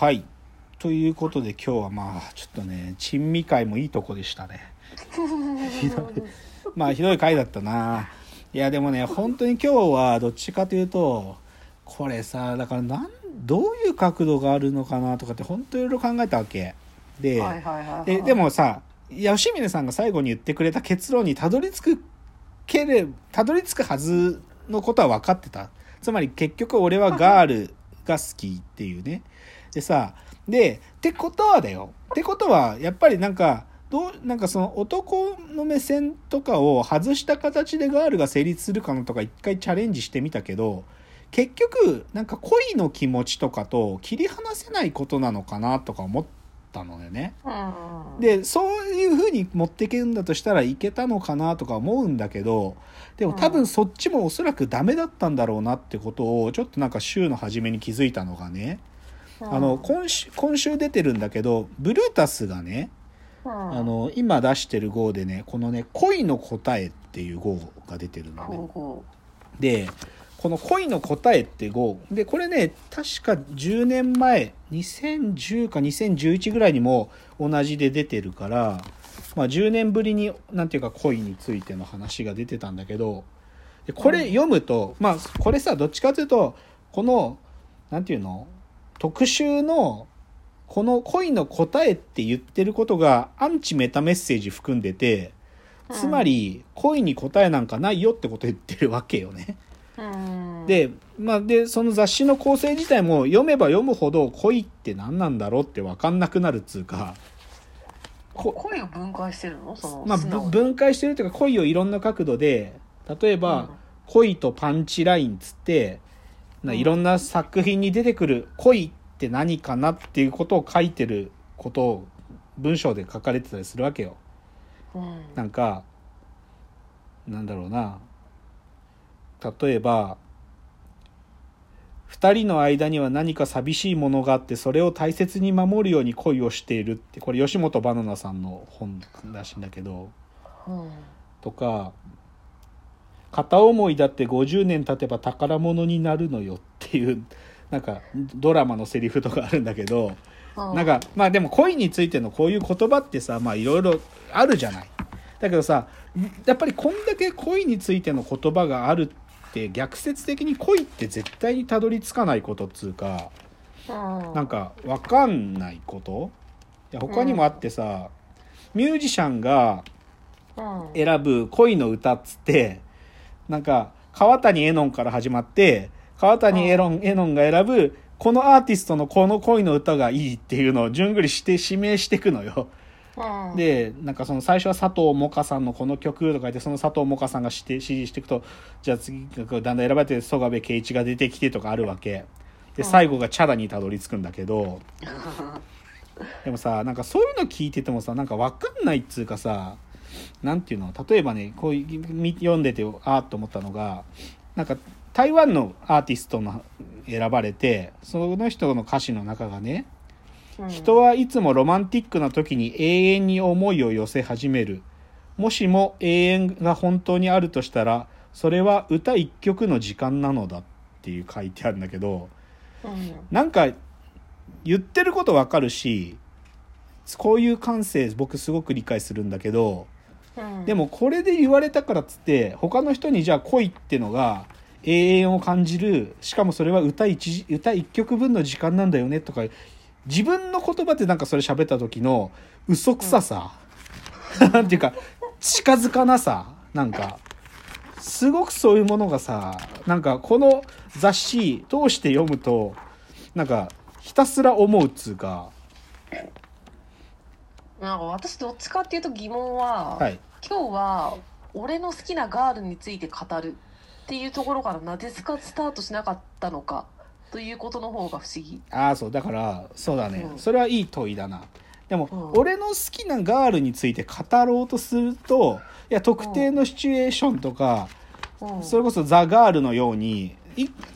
はい。ということで今日はまあちょっとね、珍味会もいいとこでしたね。まあひどい回だったな。いやでもね、本当に今日はどっちかというと、これさ、だからどういう角度があるのかなとかって本当いろいろ考えたわけ。で、はいはいはいはい、でもさ、吉峰さんが最後に言ってくれた結論にたどり着くはずのことは分かってた。つまり結局俺はガールが好きっていうね。でさ、でってことはだよ。ってことはやっぱりなんかその男の目線とかを外した形でガールが成立するかなとか一回チャレンジしてみたけど、結局なんか恋の気持ちとかと切り離せないことなのかなとか思ったのよね。でそういう風に持っていけるんだとしたらいけたのかなとか思うんだけど、でも多分そっちもおそらくダメだったんだろうなってことをちょっとなんか週の初めに気づいたのがね、今週出てるんだけどブルータスがね、今出してる号でね、このね恋の答えっていう号が出てるのね。でこの恋の答えって号で、これね確か10年前2010か2011ぐらいにも同じで出てるから、まあ、10年ぶりになんていうか恋についての話が出てたんだけど、でこれ読むと、まあこれさどっちかというとこのなんていうの特集のこの恋の答えって言ってることがアンチメタメッセージ含んでて、つまり恋に答えなんかないよってこと言ってるわけよね。で、まあ、でその雑誌の構成自体も読めば読むほど恋って何なんだろうって分かんなくなるっつうか、恋を分解してるの？まあ、分解してるっていうか恋をいろんな角度で、例えば恋とパンチラインつっていろんな作品に出てくる恋ってって何かなっていうことを書いてることを文章で書かれてたりするわけよ。なんかなんだろうな、例えば2人の間には何か寂しいものがあってそれを大切に守るように恋をしているって、これ吉本ばななさんの本らしいんだけど、とか片思いだって50年経てば宝物になるのよっていうなんかドラマのセリフとかあるんだけど、なんかまあでも恋についてのこういう言葉ってさ、まあいろいろあるじゃない。だけどさ、やっぱりこんだけ恋についての言葉があるって逆説的に恋って絶対にたどり着かないことっつうか、なんかわかんないこと。他にもあってさ、ミュージシャンが選ぶ恋の歌っつって、なんか川谷絵音から始まって。川谷絵音が選ぶこのアーティストのこの恋の歌がいいっていうのを順繰りして指名していくのよ。でなんかその最初は佐藤萌歌さんのこの曲とか言って、その佐藤萌歌さんが支持していくと、じゃあ次がだんだん選ばれて曽我部圭一が出てきてとかあるわけで、最後がチャラにたどり着くんだけど、でもさなんかそういうの聞いててもさ、なんか分かんないっつうかさ、なんていうの、例えばねこう読んでてあーっと思ったのが、なんか台湾のアーティストの選ばれて、その人の歌詞の中がね、人はいつもロマンティックな時に永遠に思いを寄せ始める。もしも永遠が本当にあるとしたら、それは歌一曲の時間なのだっていう書いてあるんだけど、なんか言ってることわかるし、こういう感性僕すごく理解するんだけど、でもこれで言われたからっつって他の人にじゃあ恋ってのが永遠を感じる、しかもそれは歌一曲分の時間なんだよねとか、自分の言葉でなんかそれ喋った時の嘘くささ、なんていうか近づかなさ、なんかすごくそういうものがさ、なんかこの雑誌通して読むとなんかひたすら思うっつうか、なんか私どっちかっていうと疑問は、今日は俺の好きなガールについて語るっていうところからなぜスタートしなかったのかということの方が不思議。ああそうだから、そうだね、それはいい問いだな。でも、俺の好きなガールについて語ろうとすると、いや特定のシチュエーションとか、それこそザ・ガールのように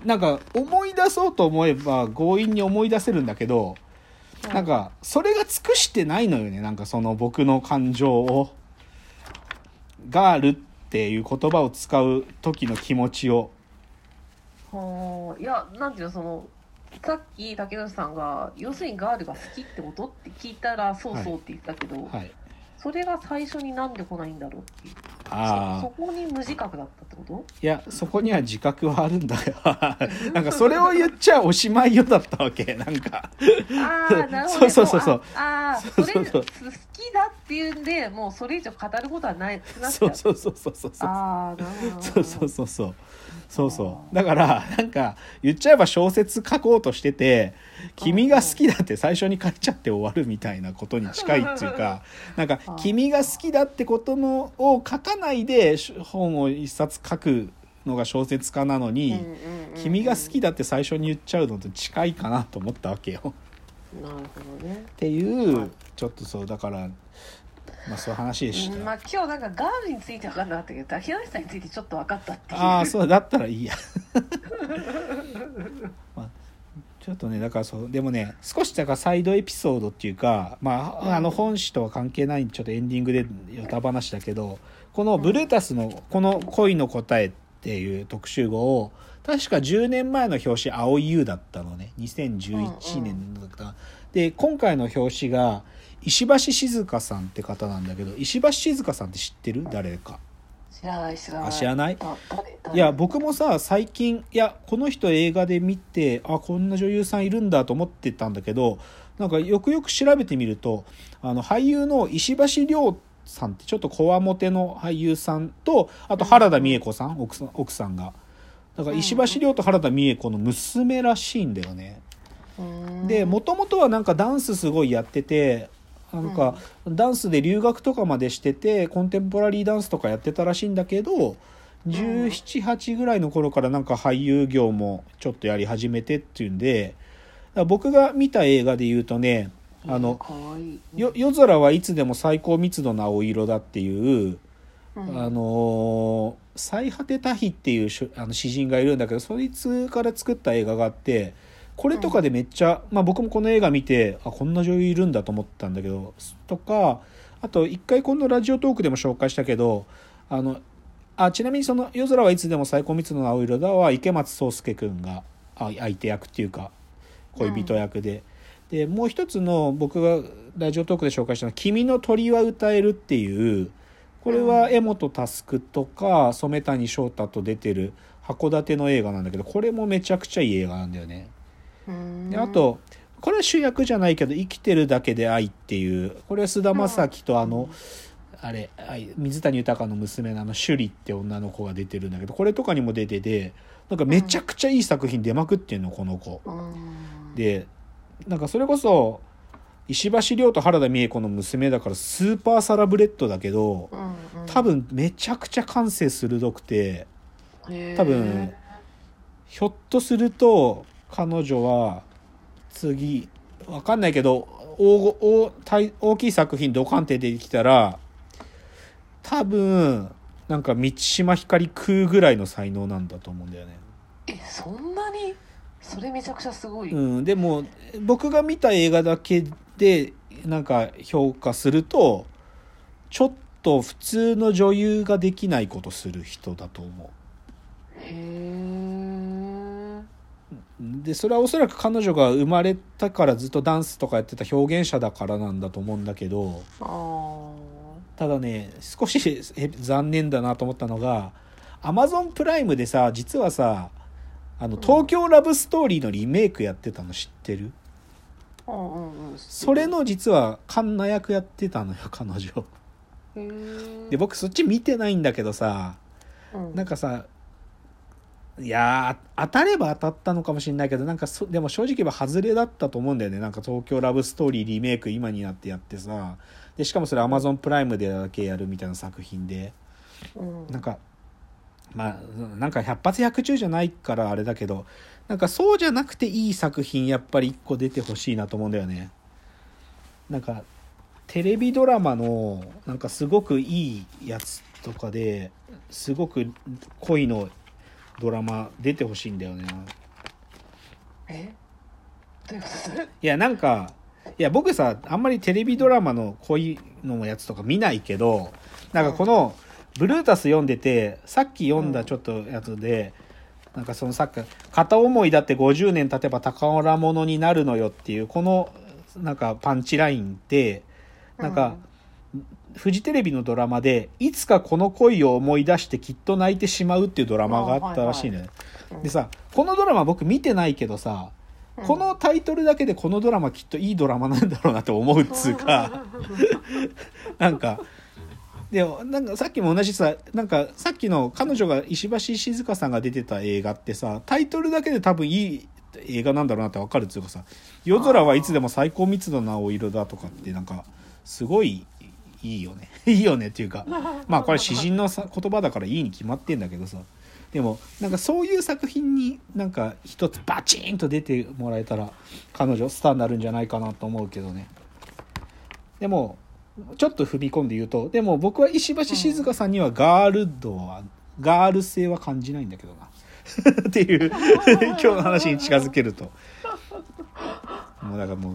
なんか思い出そうと思えば強引に思い出せるんだけど、なんかそれが尽くしてないのよね。なんかその僕の感情を、ガールっていう言葉を使う時の気持ちを。いやなんていうの、そのさっき竹内さんが要するにガールが好きってことって聞いたらそうそうって言ったけど、はいはい、それが最初になんで来ないんだろうっていう、あ そこに無自覚だったってこと？いや、そこには自覚はあるんだよなんかそれを言っちゃおしまいよだったわけ、なんかあ、なるほど、ね、そうああ、それ好きだっていうんでもうそれ以上語ることはないなっちゃう。そうああ、なるほど、そうだからなんか言っちゃえば小説書こうとしてて君が好きだって最初に書いちゃって終わるみたいなことに近いっていうかなんか君が好きだってことのを書かないで本を一冊書くのが小説家なのに、君が好きだって最初に言っちゃうのと近いかなと思ったわけよ。なるほどね。っていうちょっとそうだから。まあ、そういう話でした。まあ、今日なんかガールについて分かんなかったけど竹内さんについてちょっと分かったっていう。ああ、そうだったらいいや、まあ、ちょっとねだからそうでもね少しだからサイドエピソードっていうか、まあ、あの本誌とは関係ないんでちょっとエンディングでよた話だけど、このブルータスのこの恋の答えっていう特集号を確か10年前の表紙青い優だったのね、2011年だった、で今回の表紙が石橋静香さんって方なんだけど、石橋静香さんって知ってる？誰か知らない。あ、知らない？いや僕もさ最近いやこの人映画で見てあこんな女優さんいるんだと思ってたんだけど、なんかよくよく調べてみるとあの俳優の石橋亮さんってちょっとこわもての俳優さんと、あと原田美恵子さん、奥さんがだから石橋亮と原田美恵子の娘らしいんだよね。で元々はなんかダンスすごいやっててなんかダンスで留学とかまでしててコンテンポラリーダンスとかやってたらしいんだけど、17、8ぐらいの頃からなんか俳優業もちょっとやり始めてっていうんで、僕が見た映画で言うとね、あの夜空はいつでも最高密度な青色だっていう、最果て多比っていうあの詩人がいるんだけど、そいつから作った映画があって、これとかでめっちゃ、まあ、僕もこの映画見てあこんな女優いるんだと思ったんだけどとか、あと一回このラジオトークでも紹介したけどちなみにその夜空はいつでも最高密度の青色だは池松壮亮くんが相手役っていうか恋人役で、でもう一つの僕がラジオトークで紹介したのは君の鳥は歌えるっていう、これは柄本佑とか染谷将太と出てる函館の映画なんだけど、これもめちゃくちゃいい映画なんだよね。であとこれは主役じゃないけど生きてるだけで愛っていう、これは菅田将暉と水谷豊の娘の趣里って女の子が出てるんだけど、これとかにも出ててなんかめちゃくちゃいい作品出まくってんのこの子で、なんかそれこそ石橋亮と原田美恵子の娘だからスーパーサラブレッドだけど、多分めちゃくちゃ感性鋭くて、多分ひょっとすると彼女は次分かんないけど 大きい作品ドカンって出てきたら多分なんか満島ひかり食うぐらいの才能なんだと思うんだよね。そんなに？それめちゃくちゃすごい。でも僕が見た映画だけでなんか評価するとちょっと普通の女優ができないことする人だと思う。へー。でそれはおそらく彼女が生まれたからずっとダンスとかやってた表現者だからなんだと思うんだけど、ただね少し残念だなと思ったのが Amazon プライムでさ実はさ東京ラブストーリーのリメイクやってたの知ってる？それの実はカンナ役やってたのよ彼女で僕そっち見てないんだけどさ、なんかさいや当たれば当たったのかもしれないけどなんかでも正直言えば外れだったと思うんだよね。なんか東京ラブストーリーリメイク今になってやってさ、でしかもそれ Amazon プライムでだけやるみたいな作品で、なんかまあなんか百発百中じゃないからあれだけど、なんかそうじゃなくていい作品やっぱり一個出てほしいなと思うんだよね。なんかテレビドラマのなんかすごくいいやつとかですごく恋のドラマ出てほしいんだよね。どういうこと？いやなんかいや僕さあんまりテレビドラマの恋のやつとか見ないけど、なんかこのブルータス読んでてさっき読んだちょっとやつで、なんかそのさっき片思いだって50年経てば宝物になるのよっていうこのなんかパンチラインでなんか、うん、フジテレビのドラマでいつかこの恋を思い出してきっと泣いてしまうっていうドラマがあったらしいね、はいはいうん、でさこのドラマ僕見てないけどさ、うん、このタイトルだけでこのドラマきっといいドラマなんだろうなと思うっつうかなんかでなんかさっきも同じさなんかさっきの彼女が石橋静香さんが出てた映画ってさタイトルだけで多分いい映画なんだろうなって分かるっていうかさ夜空はいつでも最高密度な青色だとかってなんかすごいいいよねいいよねっていうかまあこれ詩人のさ言葉だからいいに決まってんだけどさでもなんかそういう作品になんか一つバチンと出てもらえたら彼女スターになるんじゃないかなと思うけどね。でもちょっと踏み込んで言うとでも僕は石橋静香さんにはガール性は感じないんだけどなっていう今日の話に近づけるともうだからもう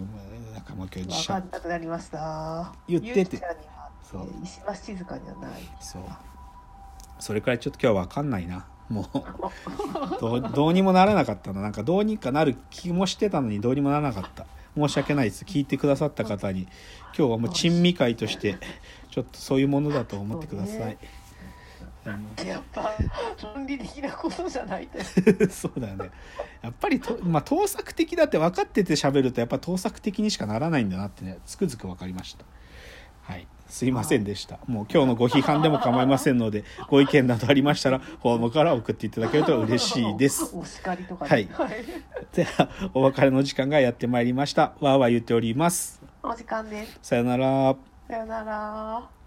今日分かんなくなりました言っててそう石橋静香にはないそうそれくらいちょっと今日は分かんないなもうどうにもならなかったななんかどうにかなる気もしてたのにどうにもならなかった申し訳ないです。聞いてくださった方に今日はもう珍味会としてちょっとそういうものだと思ってください、ね、やっぱ論理的なことじゃないそうだよねやっぱりまあ、盗作的だって分かってて喋るとやっぱ盗作的にしかならないんだなってねつくづく分かりました。はいすいませんでした。もう今日のご批判でも構いませんのでご意見などありましたらホームから送っていただけると嬉しいです。お叱りとか、ね、はい。ではお別れの時間がやってまいりました。わーわー言っております。お時間です。さよなら。さよなら。